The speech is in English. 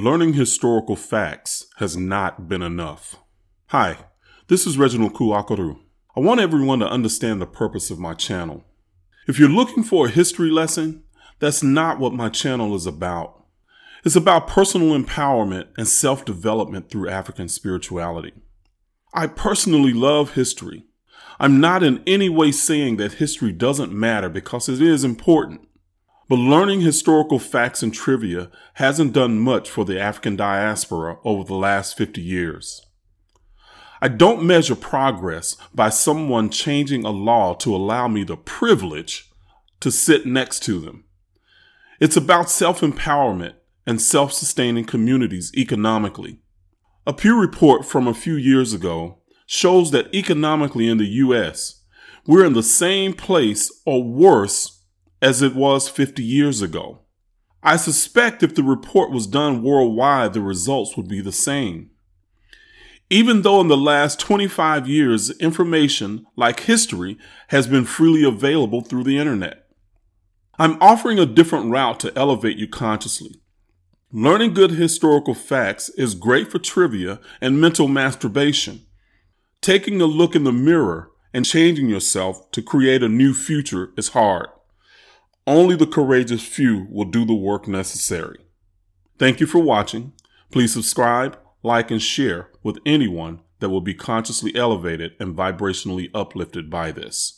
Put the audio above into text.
Learning historical facts has not been enough. Hi, this is Reginald Kouakourou. I want everyone to understand the purpose of my channel. If you're looking for a history lesson, that's not what my channel is about. It's about personal empowerment and self-development through African spirituality. I personally love history. I'm not in any way saying that history doesn't matter because it is important. But learning historical facts and trivia hasn't done much for the African diaspora over the last 50 years. I don't measure progress by someone changing a law to allow me the privilege to sit next to them. It's about self-empowerment and self-sustaining communities economically. A Pew report from a few years ago shows that economically in the U.S., we're in the same place or worse as it was 50 years ago. I suspect if the report was done worldwide, the results would be the same. Even though in the last 25 years, information, like history, has been freely available through the internet. I'm offering a different route to elevate you consciously. Learning good historical facts is great for trivia and mental masturbation. Taking a look in the mirror and changing yourself to create a new future is hard. Only the courageous few will do the work necessary. Thank you for watching. Please subscribe, like, and share with anyone that will be consciously elevated and vibrationally uplifted by this.